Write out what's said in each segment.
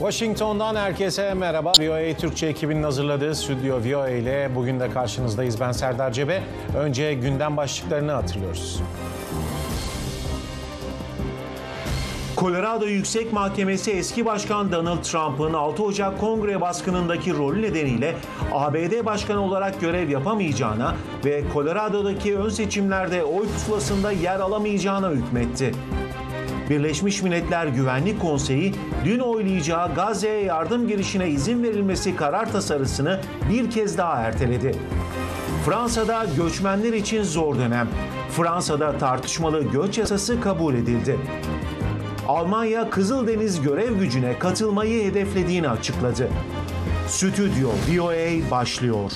Washington'dan herkese merhaba. VOA Türkçe ekibinin hazırladığı Stüdyo VOA ile bugün de karşınızdayız. Ben Serdar Cebe. Önce gündem başlıklarını hatırlıyoruz. Colorado Yüksek Mahkemesi eski başkan Donald Trump'ın 6 Ocak Kongre baskınındaki rolü nedeniyle ABD başkanı olarak görev yapamayacağına ve Colorado'daki ön seçimlerde oy pusulasında yer alamayacağına hükmetti. Birleşmiş Milletler Güvenlik Konseyi dün oylayacağı Gazze'ye yardım girişine izin verilmesi karar tasarısını bir kez daha erteledi. Fransa'da göçmenler için zor dönem. Fransa'da tartışmalı göç yasası kabul edildi. Almanya Kızıldeniz görev gücüne katılmayı hedeflediğini açıkladı. Stüdyo VOA başlıyor.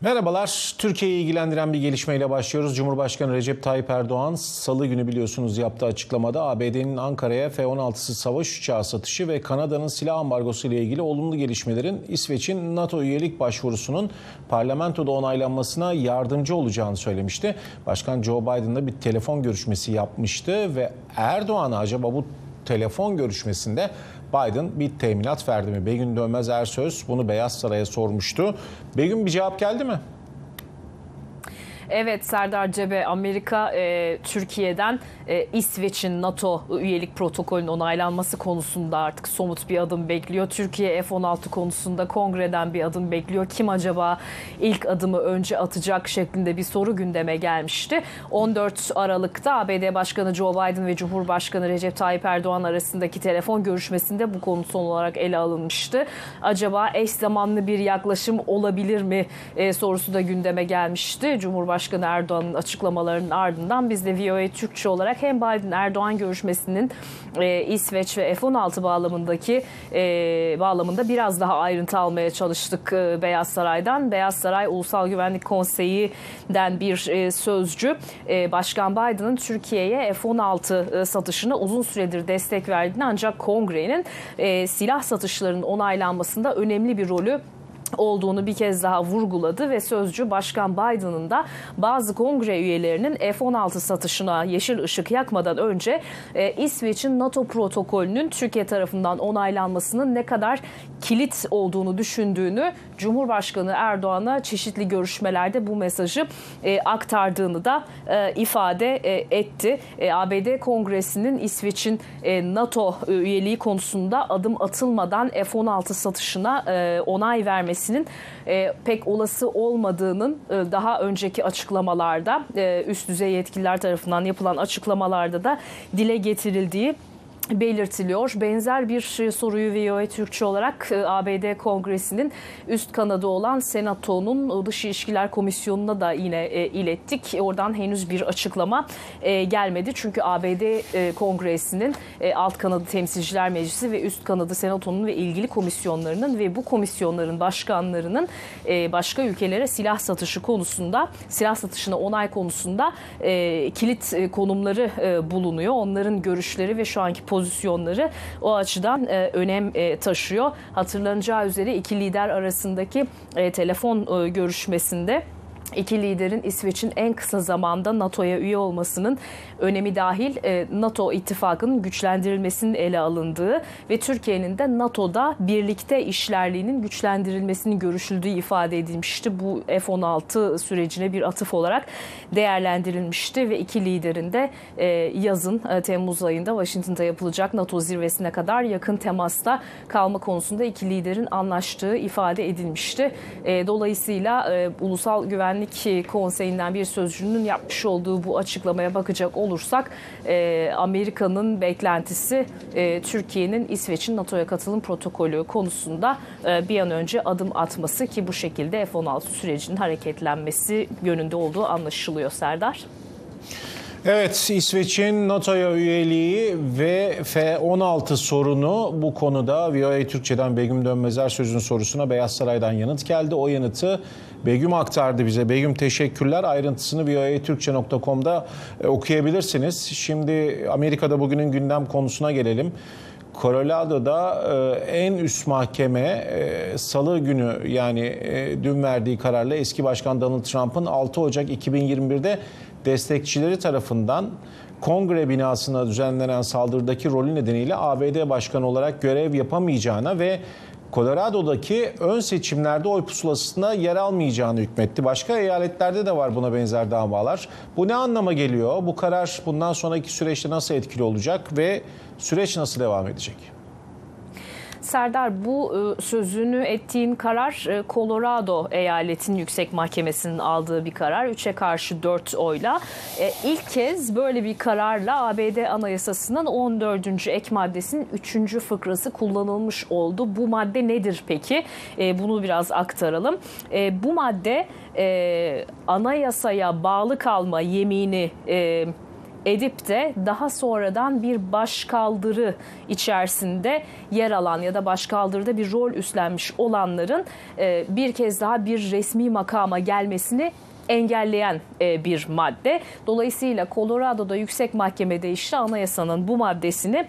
Merhabalar. Türkiye'yi ilgilendiren bir gelişmeyle başlıyoruz. Cumhurbaşkanı Recep Tayyip Erdoğan salı günü biliyorsunuz yaptığı açıklamada ABD'nin Ankara'ya F-16'sı savaş uçağı satışı ve Kanada'nın silah ambargosu ile ilgili olumlu gelişmelerin İsveç'in NATO üyelik başvurusunun parlamentoda onaylanmasına yardımcı olacağını söylemişti. Başkan Joe Biden'la bir telefon görüşmesi yapmıştı ve Erdoğan'a acaba bu telefon görüşmesinde Biden bir teminat verdi mi? Begüm Dönmez Ersöz bunu Beyaz Saray'a sormuştu. Begüm, bir cevap geldi mi? Evet Serdar Cebe, Amerika Türkiye'den İsveç'in NATO üyelik protokolünün onaylanması konusunda artık somut bir adım bekliyor. Türkiye F-16 konusunda Kongre'den bir adım bekliyor. Kim acaba ilk adımı önce atacak şeklinde bir soru gündeme gelmişti. 14 Aralık'ta ABD Başkanı Joe Biden ve Cumhurbaşkanı Recep Tayyip Erdoğan arasındaki telefon görüşmesinde bu konu son olarak ele alınmıştı. Acaba eş zamanlı bir yaklaşım olabilir mi sorusu da gündeme gelmişti. Cumhurbaşkanı Erdoğan'ın açıklamalarının ardından biz de VOA Türkçe olarak hem Biden-Erdoğan görüşmesinin İsveç ve F-16 bağlamında biraz daha ayrıntı almaya çalıştık Beyaz Saray'dan. Beyaz Saray Ulusal Güvenlik Konseyi'den bir sözcü, Başkan Biden'ın Türkiye'ye F-16 satışına uzun süredir destek verdiğini, ancak Kongre'nin silah satışlarının onaylanmasında önemli bir rolü olduğunu bir kez daha vurguladı ve sözcü Başkan Biden'ın da bazı Kongre üyelerinin F-16 satışına yeşil ışık yakmadan önce İsveç'in NATO protokolünün Türkiye tarafından onaylanmasının ne kadar kilit olduğunu düşündüğünü, Cumhurbaşkanı Erdoğan'a çeşitli görüşmelerde bu mesajı aktardığını da ifade etti. ABD Kongresi'nin İsveç'in NATO üyeliği konusunda adım atılmadan F-16 satışına onay vermesi pek olası olmadığının daha önceki açıklamalarda, üst düzey yetkililer tarafından yapılan açıklamalarda da dile getirildiği belirtiliyor. Benzer bir soruyu VOA Türkçe olarak ABD Kongresi'nin üst kanadı olan Senato'nun Dış İlişkiler Komisyonu'na da yine ilettik. Oradan henüz bir açıklama gelmedi. Çünkü ABD Kongresi'nin alt kanadı Temsilciler Meclisi ve üst kanadı Senato'nun ve ilgili komisyonlarının ve bu komisyonların başkanlarının başka ülkelere silah satışı konusunda, silah satışına onay konusunda kilit konumları bulunuyor. Onların görüşleri ve şu anki pozisyonları o açıdan önem taşıyor. Hatırlanacağı üzere iki lider arasındaki telefon görüşmesinde İki liderin İsveç'in en kısa zamanda NATO'ya üye olmasının önemi dahil NATO ittifakının güçlendirilmesinin ele alındığı ve Türkiye'nin de NATO'da birlikte işlerliğinin güçlendirilmesinin görüşüldüğü ifade edilmişti. Bu F-16 sürecine bir atıf olarak değerlendirilmişti ve iki liderin de yazın Temmuz ayında Washington'da yapılacak NATO zirvesine kadar yakın temasta kalma konusunda iki liderin anlaştığı ifade edilmişti. Dolayısıyla Ulusal Güvenlik Konseyi'nden bir sözcünün yapmış olduğu bu açıklamaya bakacak olursak Amerika'nın beklentisi Türkiye'nin İsveç'in NATO'ya katılım protokolü konusunda bir an önce adım atması, ki bu şekilde F-16 sürecinin hareketlenmesi yönünde olduğu anlaşılıyor Serdar. Evet, İsveç'in NATO'ya üyeliği ve F-16 sorunu, bu konuda VOA Türkçe'den Begüm Dönmez Ersöz'ün sorusuna Beyaz Saray'dan yanıt geldi. O yanıtı Begüm aktardı bize. Begüm, teşekkürler. Ayrıntısını voatürkçe.com'da okuyabilirsiniz. Şimdi Amerika'da bugünün gündem konusuna gelelim. Colorado'da en üst mahkeme salı günü, yani dün verdiği kararla eski başkan Donald Trump'ın 6 Ocak 2021'de destekçileri tarafından Kongre binasına düzenlenen saldırıdaki rolü nedeniyle ABD başkanı olarak görev yapamayacağına ve Colorado'daki ön seçimlerde oy pusulasına yer almayacağını hükmetti. Başka eyaletlerde de var buna benzer davalar. Bu ne anlama geliyor? Bu karar bundan sonraki süreçte nasıl etkili olacak ve süreç nasıl devam edecek? Serdar, bu sözünü ettiğin karar Colorado eyaletinin yüksek mahkemesinin aldığı bir karar. 3'e karşı 4 oyla. İlk kez böyle bir kararla ABD Anayasası'nın 14. ek maddesinin 3. fıkrası kullanılmış oldu. Bu madde nedir peki? Bunu biraz aktaralım. Bu madde anayasaya bağlı kalma yemini edip de daha sonradan bir başkaldırı içerisinde yer alan ya da başkaldırıda bir rol üstlenmiş olanların bir kez daha bir resmi makama gelmesini engelleyen bir madde. Dolayısıyla Colorado'da yüksek mahkemede işte anayasanın bu maddesini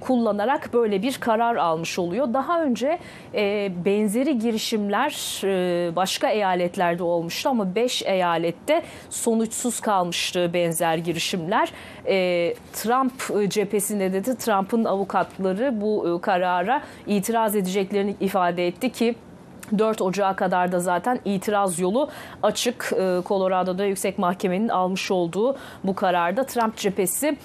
kullanarak böyle bir karar almış oluyor. Daha önce benzeri girişimler başka eyaletlerde olmuştu ama 5 eyalette sonuçsuz kalmıştı benzer girişimler. Trump cephesinde dedi, Trump'ın avukatları bu karara itiraz edeceklerini ifade etti ki 4 Ocağı kadar da zaten itiraz yolu açık. Colorado'da yüksek mahkemenin almış olduğu bu kararda Trump cephesi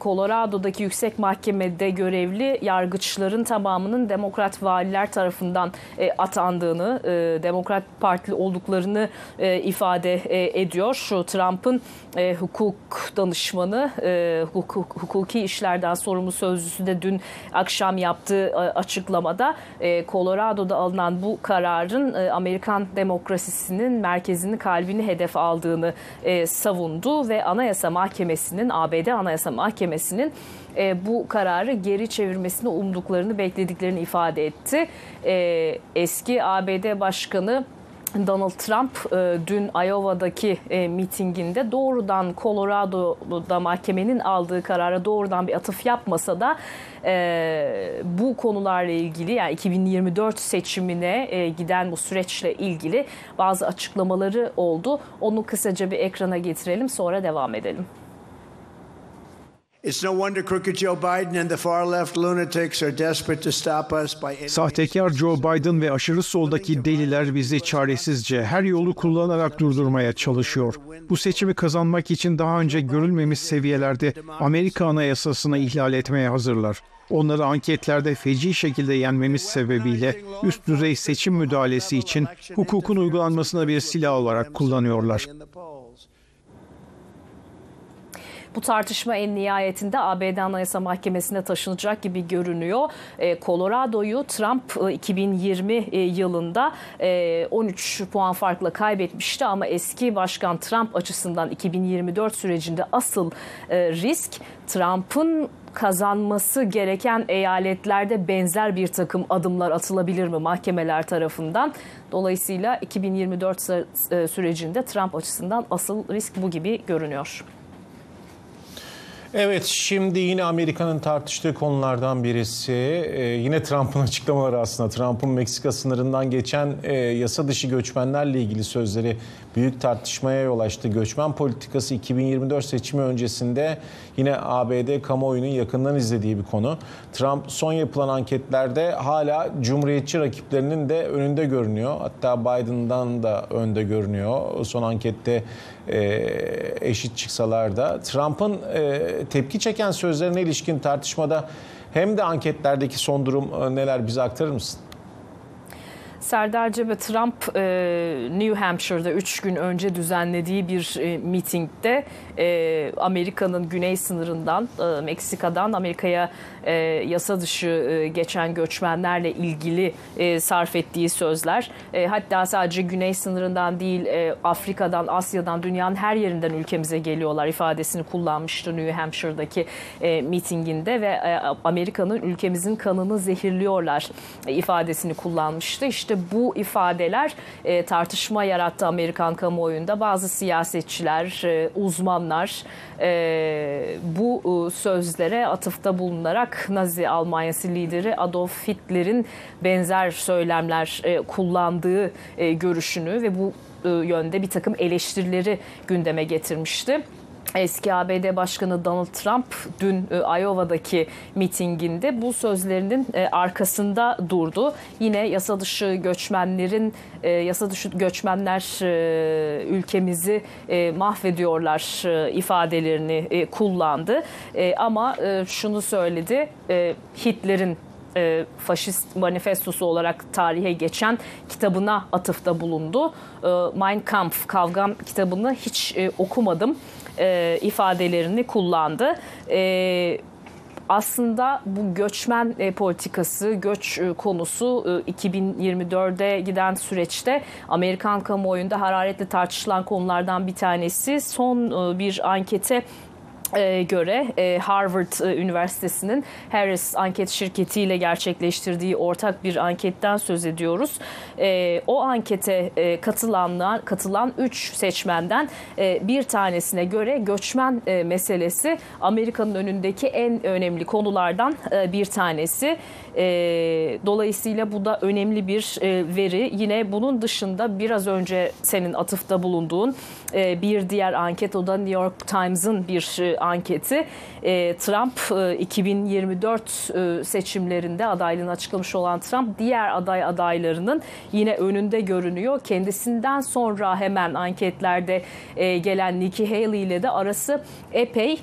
Colorado'daki yüksek mahkemede görevli yargıçların tamamının demokrat valiler tarafından atandığını, demokrat partili olduklarını ifade ediyor. Şu Trump'ın hukuk danışmanı, hukuki işlerden sorumlu sözcüsü de dün akşam yaptığı açıklamada Colorado'da alınan bu kararın Amerikan demokrasisinin merkezini, kalbini hedef aldığını savundu ve Anayasa Mahkemesi'nin, ABD Anayasa Mahkemesi'nin bu kararı geri çevirmesini umduklarını, beklediklerini ifade etti. Eski ABD Başkanı Donald Trump dün Iowa'daki mitinginde doğrudan Colorado'da mahkemenin aldığı karara doğrudan bir atıf yapmasa da bu konularla ilgili, yani 2024 seçimine giden bu süreçle ilgili bazı açıklamaları oldu. Onu kısaca bir ekrana getirelim, sonra devam edelim. Sahtekar Joe Biden ve aşırı soldaki deliler bizi çaresizce her yolu kullanarak durdurmaya çalışıyor. Bu seçimi kazanmak için daha önce görülmemiş seviyelerde Amerika Anayasası'nı ihlal etmeye hazırlar. Onları anketlerde feci şekilde yenmemiz sebebiyle üst düzey seçim müdahalesi için hukukun uygulanmasına bir silah olarak kullanıyorlar. Bu tartışma en nihayetinde ABD Anayasa Mahkemesi'ne taşınacak gibi görünüyor. Colorado'yu Trump 2020 yılında 13 puan farkla kaybetmişti ama eski başkan Trump açısından 2024 sürecinde asıl risk Trump'ın kazanması gereken eyaletlerde benzer bir takım adımlar atılabilir mi mahkemeler tarafından? Dolayısıyla 2024 sürecinde Trump açısından asıl risk bu gibi görünüyor. Evet, şimdi yine Amerika'nın tartıştığı konulardan birisi yine Trump'ın açıklamaları aslında. Trump'ın Meksika sınırından geçen yasa dışı göçmenlerle ilgili sözleri büyük tartışmaya yol açtı. Göçmen politikası 2024 seçimi öncesinde yine ABD kamuoyunun yakından izlediği bir konu. Trump son yapılan anketlerde hala Cumhuriyetçi rakiplerinin de önünde görünüyor. Hatta Biden'dan da önde görünüyor. Son ankette eşit çıksalar da. Trump'ın tepki çeken sözlerine ilişkin tartışmada hem de anketlerdeki son durum neler, bize aktarır mısın? Serdar'cığım, Trump New Hampshire'da 3 gün önce düzenlediği bir mitingde Amerika'nın güney sınırından, Meksika'dan Amerika'ya yasa dışı geçen göçmenlerle ilgili sarf ettiği sözler, hatta sadece güney sınırından değil Afrika'dan, Asya'dan, dünyanın her yerinden ülkemize geliyorlar ifadesini kullanmıştı New Hampshire'daki mitinginde ve Amerika'nın, ülkemizin kanını zehirliyorlar ifadesini kullanmıştı. İşte bu ifadeler tartışma yarattı Amerikan kamuoyunda. Bazı siyasetçiler, uzmanlar bu sözlere atıfta bulunarak Nazi Almanyası lideri Adolf Hitler'in benzer söylemler kullandığı görüşünü ve bu yönde bir takım eleştirileri gündeme getirmişti. Eski ABD Başkanı Donald Trump dün Iowa'daki mitinginde bu sözlerinin arkasında durdu. Yine yasa dışı göçmenler ülkemizi mahvediyorlar ifadelerini kullandı. Ama şunu söyledi, Hitler'in faşist manifestosu olarak tarihe geçen kitabına atıfta bulundu. Mein Kampf, Kavgam kitabını hiç okumadım ifadelerini kullandı. Aslında bu göçmen politikası, göç konusu 2024'e giden süreçte Amerikan kamuoyunda hararetle tartışılan konulardan bir tanesi. Son bir ankete göre Harvard Üniversitesi'nin Harris anket şirketiyle gerçekleştirdiği ortak bir anketten söz ediyoruz. O ankete katılan 3 seçmenden bir tanesine göre göçmen meselesi Amerika'nın önündeki en önemli konulardan bir tanesi. Dolayısıyla bu da önemli bir veri. Yine bunun dışında biraz önce senin atıfta bulunduğun bir diğer anket, o da New York Times'ın bir anketi. Trump 2024 seçimlerinde adaylığını açıklamış olan Trump diğer adaylarının yine önünde görünüyor. Kendisinden sonra hemen anketlerde gelen Nikki Haley ile de arası epey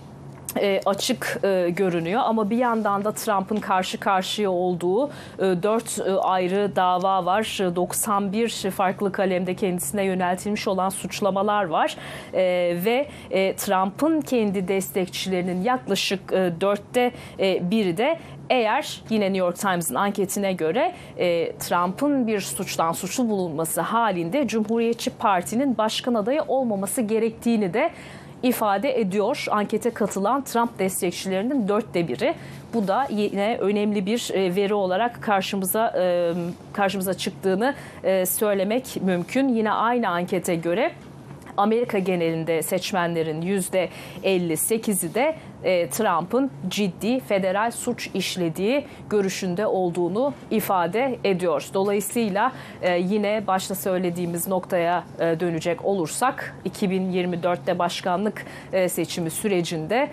açık görünüyor. Ama bir yandan da Trump'ın karşı karşıya olduğu 4 ayrı dava var. 91 farklı kalemde kendisine yöneltilmiş olan suçlamalar var. Ve Trump'ın kendi destekçilerinin yaklaşık 4'te biri de, eğer yine New York Times'ın anketine göre Trump'ın bir suçtan suçlu bulunması halinde Cumhuriyetçi Parti'nin başkan adayı olmaması gerektiğini de ifade ediyor. Ankete katılan Trump destekçilerinin 4'te 1'i. Bu da yine önemli bir veri olarak karşımıza çıktığını söylemek mümkün. Yine aynı ankete göre Amerika genelinde seçmenlerin %58'i de Trump'ın ciddi federal suç işlediği görüşünde olduğunu ifade ediyor. Dolayısıyla yine başta söylediğimiz noktaya dönecek olursak 2024'te başkanlık seçimi sürecinde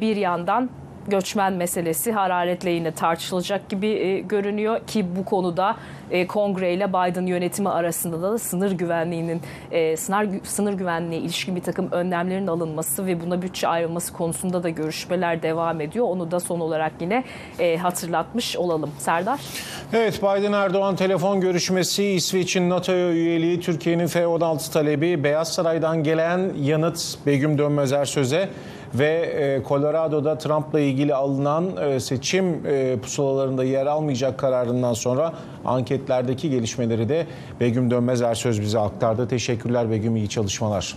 bir yandan göçmen meselesi hararetle yine tartışılacak gibi görünüyor ki bu konuda Kongre ile Biden yönetimi arasında da sınır güvenliğine ilişkin bir takım önlemlerin alınması ve buna bütçe ayrılması konusunda da görüşmeler devam ediyor. Onu da son olarak yine hatırlatmış olalım. Serdar. Evet, Biden-Erdoğan telefon görüşmesi, İsveç'in NATO'ya üyeliği, Türkiye'nin F-16 talebi, Beyaz Saray'dan gelen yanıt Begüm Dönmez Ersöz'e ve Colorado'da Trump'la ilgili alınan seçim pusulalarında yer almayacak kararından sonra anketlerdeki gelişmeleri de Begüm Dönmez Ersöz bize aktardı. Teşekkürler Begüm, iyi çalışmalar.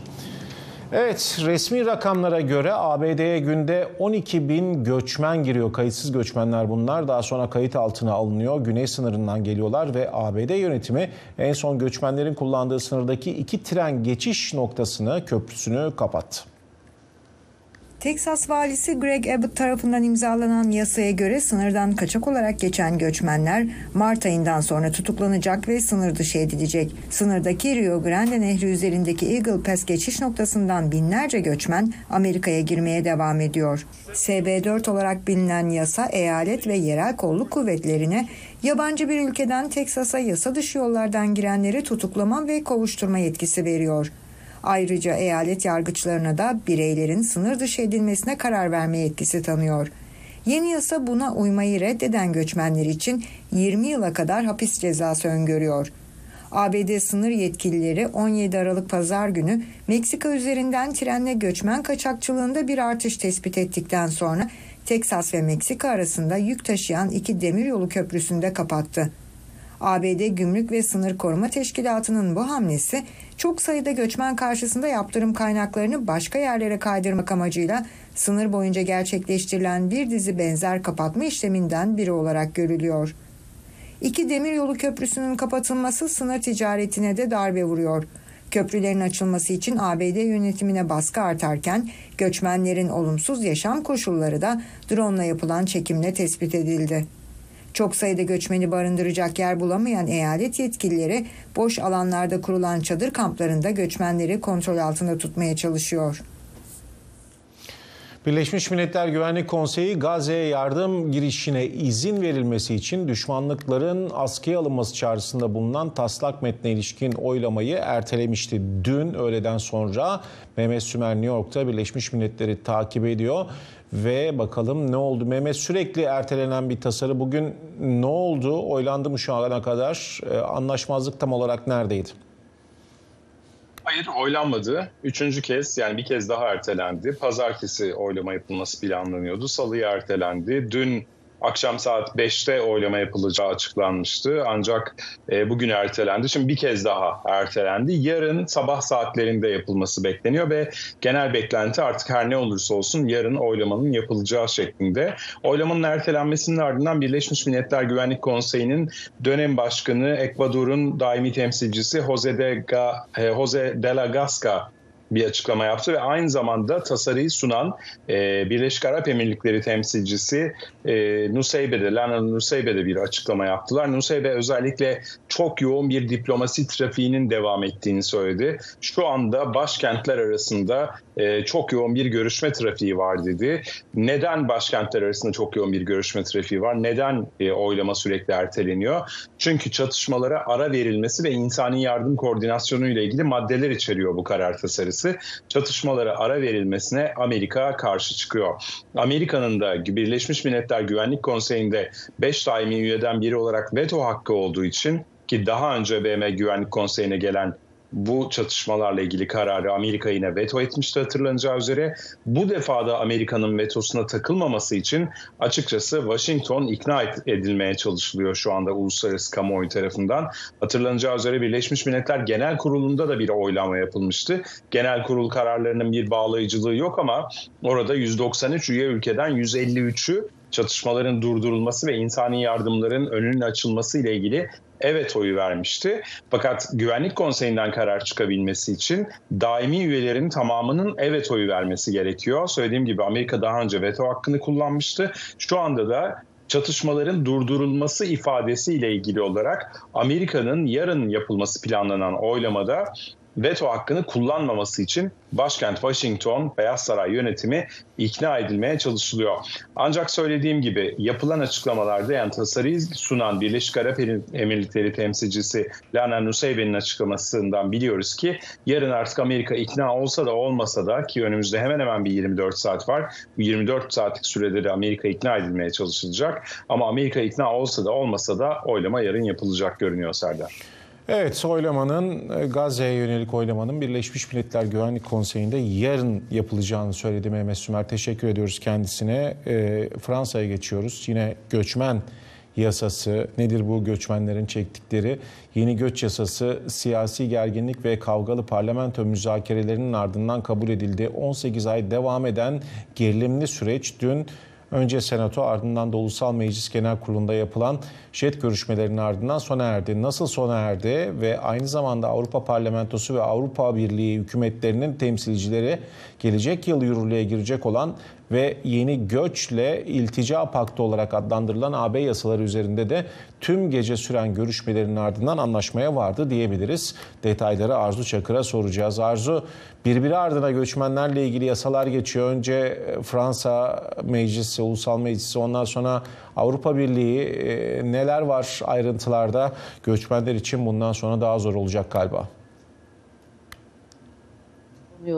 Evet, resmi rakamlara göre ABD'ye günde 12.000 göçmen giriyor. Kayıtsız göçmenler bunlar. Daha sonra kayıt altına alınıyor. Güney sınırından geliyorlar ve ABD yönetimi en son göçmenlerin kullandığı sınırdaki 2 tren geçiş noktasını, köprüsünü kapattı. Texas valisi Greg Abbott tarafından imzalanan yasaya göre sınırdan kaçak olarak geçen göçmenler Mart ayından sonra tutuklanacak ve sınır dışı edilecek. Sınırdaki Rio Grande nehri üzerindeki Eagle Pass geçiş noktasından binlerce göçmen Amerika'ya girmeye devam ediyor. SB4 olarak bilinen yasa, eyalet ve yerel kolluk kuvvetlerine yabancı bir ülkeden Texas'a yasa dışı yollardan girenleri tutuklama ve kovuşturma yetkisi veriyor. Ayrıca eyalet yargıçlarına da bireylerin sınır dışı edilmesine karar verme yetkisi tanıyor. Yeni yasa buna uymayı reddeden göçmenler için 20 yıla kadar hapis cezası öngörüyor. ABD sınır yetkilileri 17 Aralık Pazar günü Meksika üzerinden trenle göçmen kaçakçılığında bir artış tespit ettikten sonra Texas ve Meksika arasında yük taşıyan 2 demiryolu köprüsünü de kapattı. ABD Gümrük ve Sınır Koruma Teşkilatı'nın bu hamlesi, çok sayıda göçmen karşısında yaptırım kaynaklarını başka yerlere kaydırmak amacıyla sınır boyunca gerçekleştirilen bir dizi benzer kapatma işleminden biri olarak görülüyor. 2 demiryolu köprüsünün kapatılması sınır ticaretine de darbe vuruyor. Köprülerin açılması için ABD yönetimine baskı artarken göçmenlerin olumsuz yaşam koşulları da drone ile yapılan çekimle tespit edildi. Çok sayıda göçmeni barındıracak yer bulamayan eyalet yetkilileri boş alanlarda kurulan çadır kamplarında göçmenleri kontrol altında tutmaya çalışıyor. Birleşmiş Milletler Güvenlik Konseyi, Gazze'ye yardım girişine izin verilmesi için düşmanlıkların askıya alınması çağrısında bulunan taslak metnine ilişkin oylamayı ertelemişti. Dün öğleden sonra Mehmet Sümer New York'ta Birleşmiş Milletleri takip ediyor. Ve bakalım ne oldu? Mehmet, sürekli ertelenen bir tasarı bugün ne oldu? Oylandı mı şu ana kadar? Anlaşmazlık tam olarak neredeydi? Hayır, oylanmadı. Üçüncü kez, yani bir kez daha ertelendi. Pazartesi oylama yapılması planlanıyordu. Salıya ertelendi. Dün akşam saat 5'te oylama yapılacağı açıklanmıştı. Ancak bugün ertelendi. Şimdi bir kez daha ertelendi. Yarın sabah saatlerinde yapılması bekleniyor ve genel beklenti artık her ne olursa olsun yarın oylamanın yapılacağı şeklinde. Oylamanın ertelenmesinin ardından Birleşmiş Milletler Güvenlik Konseyi'nin dönem başkanı, Ekvador'un daimi temsilcisi Jose de la Gasca bir açıklama yaptı ve aynı zamanda tasarıyı sunan Birleşik Arap Emirlikleri temsilcisi Nusseibeh'de bir açıklama yaptılar. Nusseibeh özellikle çok yoğun bir diplomasi trafiğinin devam ettiğini söyledi. Şu anda başkentler arasında çok yoğun bir görüşme trafiği var dedi. Neden başkentler arasında çok yoğun bir görüşme trafiği var? Neden oylama sürekli erteleniyor? Çünkü çatışmalara ara verilmesi ve insani yardım koordinasyonu ile ilgili maddeler içeriyor bu karar tasarısı. Çatışmalara ara verilmesine Amerika karşı çıkıyor. Amerika'nın da Birleşmiş Milletler Güvenlik Konseyi'nde 5 daimi üyeden biri olarak veto hakkı olduğu için, ki daha önce BM Güvenlik Konseyi'ne gelen bu çatışmalarla ilgili kararı Amerika yine veto etmişti, hatırlanacağı üzere. Bu defa da Amerika'nın vetosuna takılmaması için açıkçası Washington ikna edilmeye çalışılıyor şu anda uluslararası kamuoyu tarafından. Hatırlanacağı üzere Birleşmiş Milletler Genel Kurulu'nda da bir oylama yapılmıştı. Genel Kurul kararlarının bir bağlayıcılığı yok ama orada 193 üye ülkeden 153'ü çatışmaların durdurulması ve insani yardımların önünün açılması ile ilgili evet oyu vermişti. Fakat Güvenlik Konseyi'nden karar çıkabilmesi için daimi üyelerin tamamının evet oyu vermesi gerekiyor. Söylediğim gibi Amerika daha önce veto hakkını kullanmıştı. Şu anda da çatışmaların durdurulması ifadesiyle ilgili olarak Amerika'nın yarın yapılması planlanan oylamada veto hakkını kullanmaması için başkent Washington, Beyaz Saray yönetimi ikna edilmeye çalışılıyor. Ancak söylediğim gibi yapılan açıklamalarda, yani tasarıyı sunan Birleşik Arap Emirlikleri temsilcisi Lana Nusseibeh'in açıklamasından biliyoruz ki yarın artık Amerika ikna olsa da olmasa da, ki önümüzde hemen hemen bir 24 saat var. Bu 24 saatlik sürede de Amerika ikna edilmeye çalışılacak. Ama Amerika ikna olsa da olmasa da oylama yarın yapılacak görünüyor Serdar. Evet, oylamanın, Gazze'ye yönelik oylamanın Birleşmiş Milletler Güvenlik Konseyi'nde yarın yapılacağını söyledi Mehmet Sümer. Teşekkür ediyoruz kendisine. Fransa'ya geçiyoruz. Yine göçmen yasası, nedir bu göçmenlerin çektikleri? Yeni göç yasası siyasi gerginlik ve kavgalı parlamento müzakerelerinin ardından kabul edildi. 18 ay devam eden gerilimli süreç dün önce Senato, ardından da Ulusal Meclis Genel Kurulu'nda yapılan jet görüşmelerinin ardından sona erdi. Nasıl sona erdi ve aynı zamanda Avrupa Parlamentosu ve Avrupa Birliği hükümetlerinin temsilcileri gelecek yıl yürürlüğe girecek olan ve yeni göçle iltica paktı olarak adlandırılan AB yasaları üzerinde de tüm gece süren görüşmelerin ardından anlaşmaya vardı diyebiliriz. Detayları Arzu Çakır'a soracağız. Arzu, birbiri ardına göçmenlerle ilgili yasalar geçiyor. Önce Fransa Meclisi, Ulusal Meclisi, ondan sonra Avrupa Birliği. Neler var ayrıntılarda? Göçmenler için bundan sonra daha zor olacak galiba.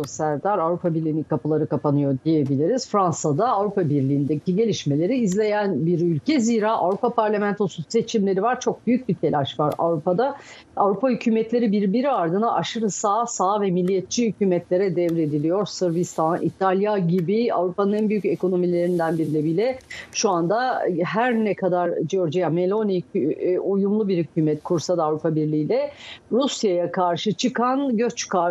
Serdar, Avrupa Birliği'nin kapıları kapanıyor diyebiliriz. Fransa'da Avrupa Birliği'ndeki gelişmeleri izleyen bir ülke. Zira Avrupa Parlamentosu seçimleri var. Çok büyük bir telaş var Avrupa'da. Avrupa hükümetleri birbiri ardına aşırı sağ ve milliyetçi hükümetlere devrediliyor. Sırbistan, İtalya gibi Avrupa'nın en büyük ekonomilerinden birine bile şu anda her ne kadar Giorgia Meloni uyumlu bir hükümet kursa da Avrupa Birliği ile, Rusya'ya karşı çıkan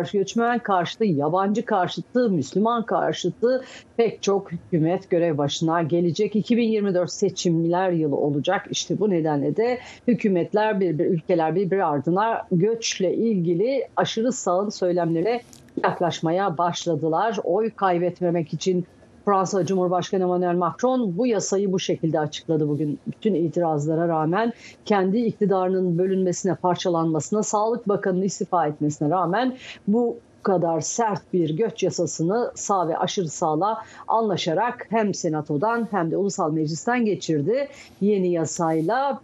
göçmen karşıtı, yabancı karşıtı, Müslüman karşıtı pek çok hükümet görev başına gelecek. 2024 seçimler yılı olacak. İşte bu nedenle de hükümetler, ülkeler birbiri ardına göçle ilgili aşırı sağın söylemlere yaklaşmaya başladılar. Oy kaybetmemek için Fransa Cumhurbaşkanı Emmanuel Macron bu yasayı bu şekilde açıkladı bugün. Bütün itirazlara rağmen, kendi iktidarının bölünmesine, parçalanmasına, Sağlık Bakanı'nın istifa etmesine rağmen bu kadar sert bir göç yasasını sağ ve aşırı sağla anlaşarak hem Senato'dan hem de Ulusal Meclis'ten geçirdi. Yeni yasayla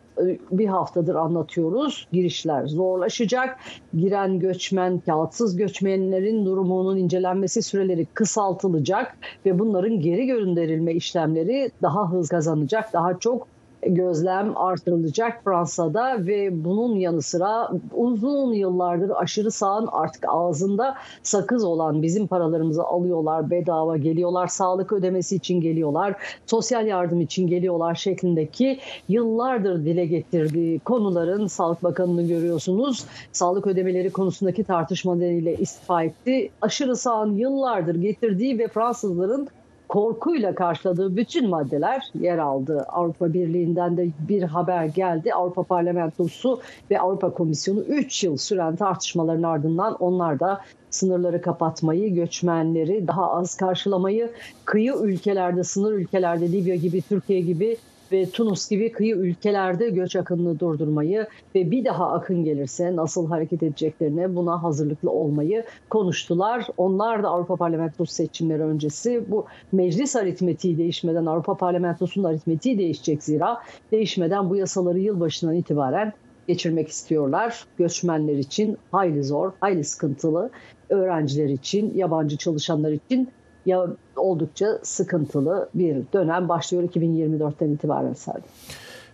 bir haftadır anlatıyoruz. Girişler zorlaşacak. Giren göçmen, kağıtsız göçmenlerin durumunun incelenmesi süreleri kısaltılacak ve bunların geri gönderilme işlemleri daha hız kazanacak, daha çok gözlem artırılacak Fransa'da ve bunun yanı sıra uzun yıllardır aşırı sağın artık ağzında sakız olan bizim paralarımızı alıyorlar, bedava geliyorlar, sağlık ödemesi için geliyorlar, sosyal yardım için geliyorlar şeklindeki yıllardır dile getirdiği konuların Sağlık Bakanı'nı görüyorsunuz. Sağlık ödemeleri konusundaki tartışma nedeniyle istifa etti. Aşırı sağın yıllardır getirdiği ve Fransızların korkuyla karşıladığı bütün maddeler yer aldı. Avrupa Birliği'nden de bir haber geldi. Avrupa Parlamentosu ve Avrupa Komisyonu 3 yıl süren tartışmaların ardından onlar da sınırları kapatmayı, göçmenleri daha az karşılamayı, kıyı ülkelerde, sınır ülkelerde Libya gibi, Türkiye gibi ve Tunus gibi kıyı ülkelerde göç akınını durdurmayı ve bir daha akın gelirse nasıl hareket edeceklerine buna hazırlıklı olmayı konuştular. Onlar da Avrupa Parlamentosu seçimleri öncesi bu meclis aritmetiği değişmeden, Avrupa Parlamentosu'nun aritmetiği değişecek zira değişmeden bu yasaları yılbaşından itibaren geçirmek istiyorlar. Göçmenler için hayli zor, hayli sıkıntılı, öğrenciler için, yabancı çalışanlar için ya oldukça sıkıntılı bir dönem başlıyor 2024'ten itibaren Serdar.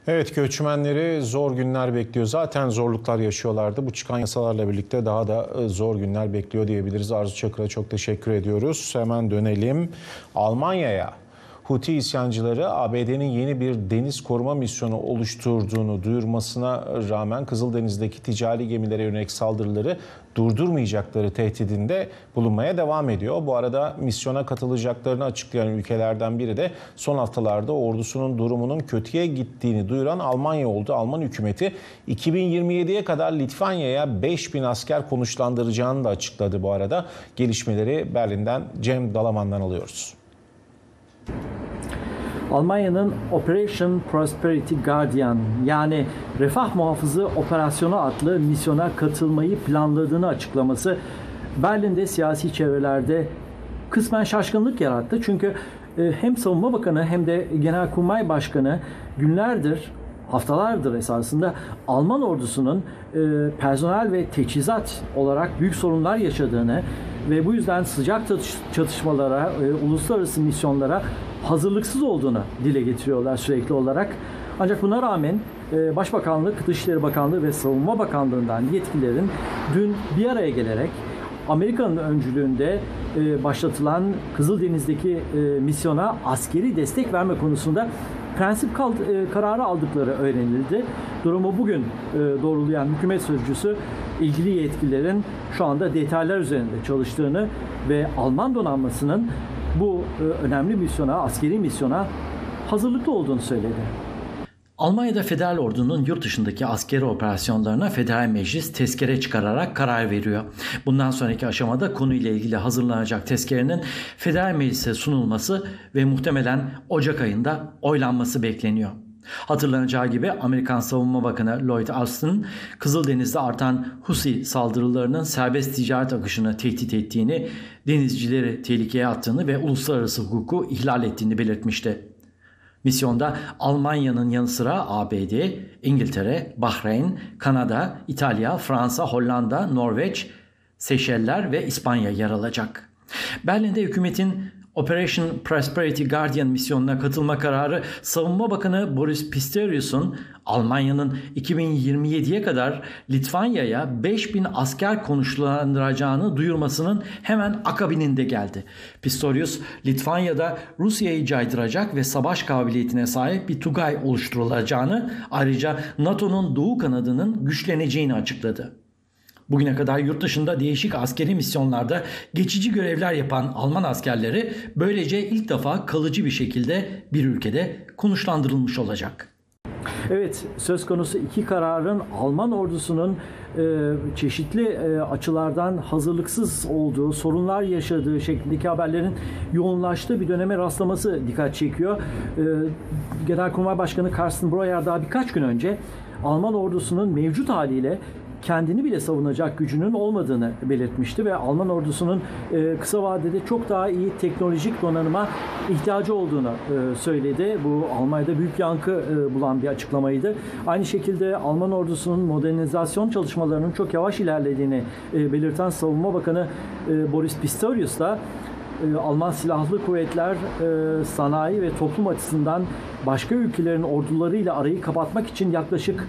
Evet, göçmenleri zor günler bekliyor. Zaten zorluklar yaşıyorlardı. Bu çıkan yasalarla birlikte daha da zor günler bekliyor diyebiliriz. Arzu Çakır'a çok teşekkür ediyoruz. Hemen dönelim Almanya'ya. Huti isyancıları ABD'nin yeni bir deniz koruma misyonu oluşturduğunu duyurmasına rağmen Kızıldeniz'deki ticari gemilere yönelik saldırıları durdurmayacakları tehdidinde bulunmaya devam ediyor. Bu arada misyona katılacaklarını açıklayan ülkelerden biri de son haftalarda ordusunun durumunun kötüye gittiğini duyuran Almanya oldu. Alman hükümeti 2027'ye kadar Litvanya'ya 5000 asker konuşlandıracağını da açıkladı bu arada. Gelişmeleri Berlin'den Cem Dalaman'dan alıyoruz. Almanya'nın Operation Prosperity Guardian yani Refah Muhafızı Operasyonu adlı misyona katılmayı planladığını açıklaması Berlin'de siyasi çevrelerde kısmen şaşkınlık yarattı. Çünkü hem Savunma Bakanı hem de Genelkurmay Başkanı günlerdir, haftalardır esasında Alman ordusunun personel ve teçhizat olarak büyük sorunlar yaşadığını ve bu yüzden sıcak çatışmalara, uluslararası misyonlara hazırlıksız olduğunu dile getiriyorlar sürekli olarak. Ancak buna rağmen Başbakanlık, Dışişleri Bakanlığı ve Savunma Bakanlığı'ndan yetkililerin dün bir araya gelerek Amerika'nın öncülüğünde başlatılan Kızıldeniz'deki misyona askeri destek verme konusunda prensip kararı aldıkları öğrenildi. Durumu bugün doğrulayan hükümet sözcüsü ilgili yetkililerin şu anda detaylar üzerinde çalıştığını ve Alman donanmasının bu önemli misyona, askeri misyona hazırlıklı olduğunu söyledi. Almanya'da federal ordunun yurt dışındaki askeri operasyonlarına federal meclis tezkere çıkararak karar veriyor. Bundan sonraki aşamada konuyla ilgili hazırlanacak tezkerenin federal meclise sunulması ve muhtemelen Ocak ayında oylanması bekleniyor. Hatırlanacağı gibi Amerikan Savunma Bakanı Lloyd Austin, Kızıldeniz'de artan Husi saldırılarının serbest ticaret akışını tehdit ettiğini, denizcileri tehlikeye attığını ve uluslararası hukuku ihlal ettiğini belirtmişti. Misyonda Almanya'nın yanı sıra ABD, İngiltere, Bahreyn, Kanada, İtalya, Fransa, Hollanda, Norveç, Seyşeller ve İspanya yer alacak. Berlin'de hükümetin Operation Prosperity Guardian misyonuna katılma kararı Savunma Bakanı Boris Pistorius'un Almanya'nın 2027'ye kadar Litvanya'ya 5000 asker konuşlandıracağını duyurmasının hemen akabininde geldi. Pistorius, Litvanya'da Rusya'yı caydıracak ve savaş kabiliyetine sahip bir Tugay oluşturulacağını, ayrıca NATO'nun doğu kanadının güçleneceğini açıkladı. Bugüne kadar yurt dışında değişik askeri misyonlarda geçici görevler yapan Alman askerleri böylece ilk defa kalıcı bir şekilde bir ülkede konuşlandırılmış olacak. Evet, söz konusu iki kararın Alman ordusunun çeşitli açılardan hazırlıksız olduğu, sorunlar yaşadığı şeklindeki haberlerin yoğunlaştığı bir döneme rastlaması dikkat çekiyor. Genelkurmay Başkanı Carsten Breuer daha birkaç gün önce Alman ordusunun mevcut haliyle kendini bile savunacak gücünün olmadığını belirtmişti ve Alman ordusunun kısa vadede çok daha iyi teknolojik donanıma ihtiyacı olduğunu söyledi. Bu Almanya'da büyük yankı bulan bir açıklamaydı. Aynı şekilde Alman ordusunun modernizasyon çalışmalarının çok yavaş ilerlediğini belirten Savunma Bakanı Boris Pistorius da Alman Silahlı Kuvvetler sanayi ve toplum açısından başka ülkelerin ordularıyla arayı kapatmak için yaklaşık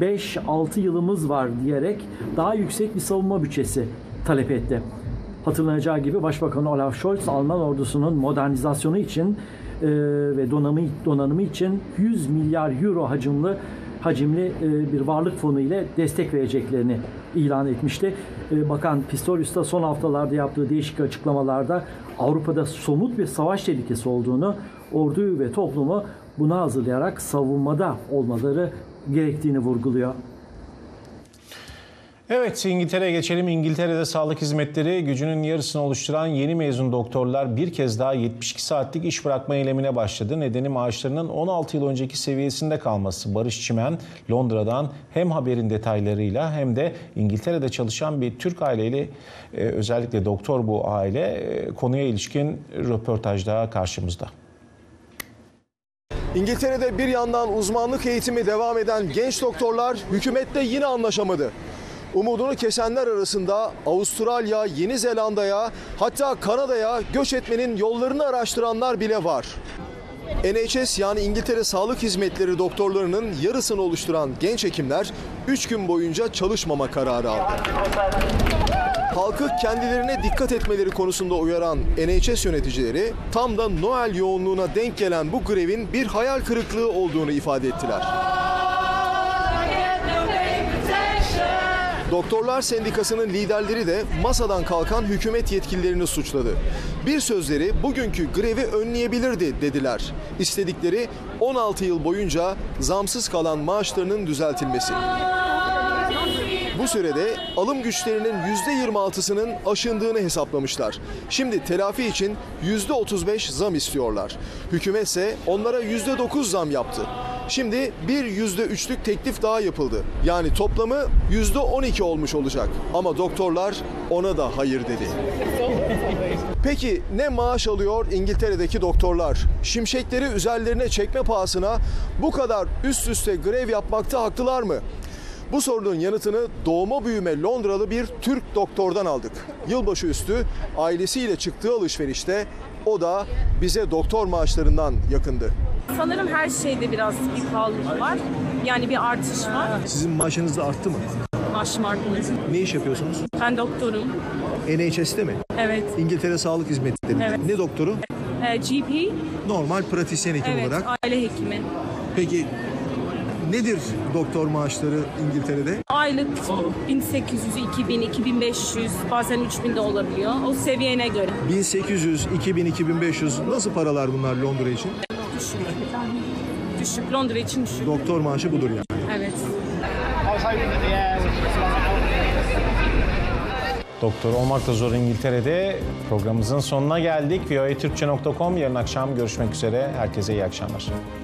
5-6 yılımız var diyerek daha yüksek bir savunma bütçesi talep etti. Hatırlanacağı gibi Başbakan Olaf Scholz Alman ordusunun modernizasyonu için ve donanımı için 100 milyar euro hacimli bir varlık fonu ile destek vereceklerini ilan etmişti. Bakan Pistorius da son haftalarda yaptığı değişik açıklamalarda Avrupa'da somut bir savaş tehlikesi olduğunu, orduyu ve toplumu buna hazırlayarak savunmada olmaları gerektiğini vurguluyor. Evet, İngiltere'ye geçelim. İngiltere'de sağlık hizmetleri gücünün yarısını oluşturan yeni mezun doktorlar bir kez daha 72 saatlik iş bırakma eylemine başladı. Nedeni maaşlarının 16 yıl önceki seviyesinde kalması. Barış Çimen Londra'dan hem haberin detaylarıyla hem de İngiltere'de çalışan bir Türk aileyle, özellikle doktor bu aile, konuya ilişkin röportajda karşımızda. İngiltere'de bir yandan uzmanlık eğitimi devam eden genç doktorlar hükümette yine anlaşamadı. Umudunu kesenler arasında Avustralya, Yeni Zelanda'ya, hatta Kanada'ya göç etmenin yollarını araştıranlar bile var. NHS yani İngiltere Sağlık Hizmetleri doktorlarının yarısını oluşturan genç hekimler 3 gün boyunca çalışmama kararı aldı. Halkı kendilerine dikkat etmeleri konusunda uyaran NHS yöneticileri tam da Noel yoğunluğuna denk gelen bu grevin bir hayal kırıklığı olduğunu ifade ettiler. Doktorlar Sendikası'nın liderleri de masadan kalkan hükümet yetkililerini suçladı. Bir sözleri bugünkü grevi önleyebilirdi dediler. İstedikleri 16 yıl boyunca zamsız kalan maaşlarının düzeltilmesi. Bu sürede alım güçlerinin %26'sının aşındığını hesaplamışlar. Şimdi telafi için %35 zam istiyorlar. Hükümet ise onlara %9 zam yaptı. Şimdi bir %3'lük teklif daha yapıldı. Yani toplamı %12 olmuş olacak. Ama doktorlar ona da hayır dedi. Peki ne maaş alıyor İngiltere'deki doktorlar? Şimşekleri üzerlerine çekme pahasına bu kadar üst üste grev yapmakta haklılar mı? Bu sorunun yanıtını doğma büyüme Londralı bir Türk doktordan aldık. Yılbaşı üstü ailesiyle çıktığı alışverişte o da bize doktor maaşlarından yakındı. Sanırım her şeyde biraz bir pahalılık var. Yani bir artış var. Sizin maaşınız da arttı mı? Maaşım arttı. Ne iş yapıyorsunuz? Ben doktorum. NHS'te mi? Evet. İngiltere Sağlık Hizmetleri mi? Evet. Ne doktoru? GP. Normal pratisyen hekim olarak. Evet, aile hekimi. Peki nedir doktor maaşları İngiltere'de? Aylık 1800, 2000, 2500, bazen 3000 de olabiliyor. O seviyene göre. 1800, 2000, 2500 nasıl paralar bunlar Londra için? Düşük. Düşük. Londra için düşük. Doktor maaşı budur yani. Evet. Doktor olmak da zor İngiltere'de. Programımızın sonuna geldik. voatürkçe.com. Yarın akşam görüşmek üzere. Herkese iyi akşamlar.